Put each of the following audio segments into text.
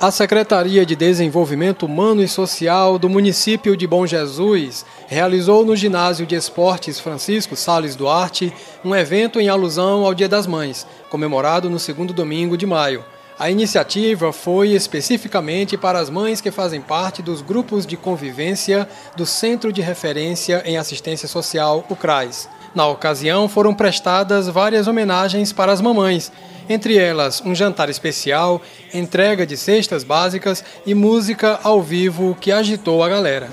A Secretaria de Desenvolvimento Humano e Social do município de Bom Jesus realizou no Ginásio de Esportes Francisco Salles Duarte um evento em alusão ao Dia das Mães, comemorado no segundo domingo de maio. A iniciativa foi especificamente para as mães que fazem parte dos grupos de convivência do Centro de Referência em Assistência Social, o CRAS. Na ocasião, foram prestadas várias homenagens para as mamães, entre elas um jantar especial, entrega de cestas básicas e música ao vivo que agitou a galera.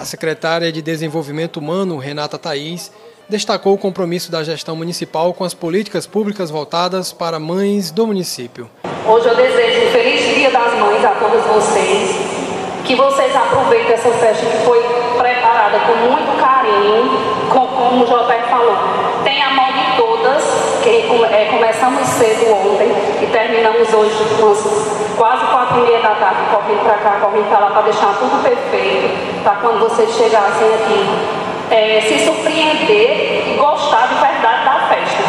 A secretária de Desenvolvimento Humano, Renata Thais, destacou o compromisso da gestão municipal com as políticas públicas voltadas para mães do município. Hoje eu desejo um feliz Dia das Mães a todas vocês, que vocês aproveitem essa festa que foi preparada com muito carinho, como o José falou. Tem a mão de todas, que começamos cedo ontem e terminamos hoje quase 4h30 da tarde, correndo para cá, correndo para lá, para deixar tudo perfeito. Quando vocês chegassem aqui, se surpreender e gostar de verdade da festa.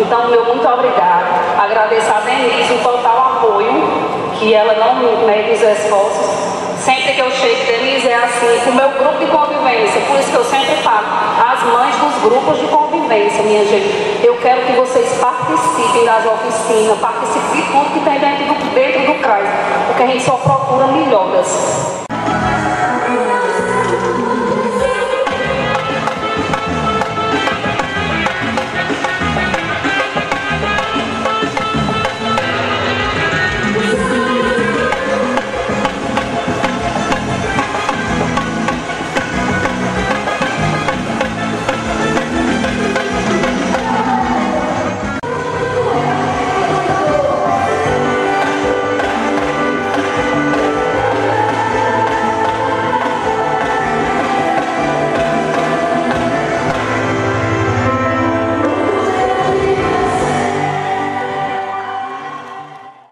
Então, meu muito obrigado. Agradeço a Denise o total apoio, que ela não mede os esforços. Sempre que eu chego, Denise, é assim, o meu grupo de convivência, por isso que eu sempre falo, as mães dos grupos de convivência, minha gente. Eu quero que vocês participem das oficinas, participem de tudo que tem dentro do CRAS, porque a gente só procura melhoras.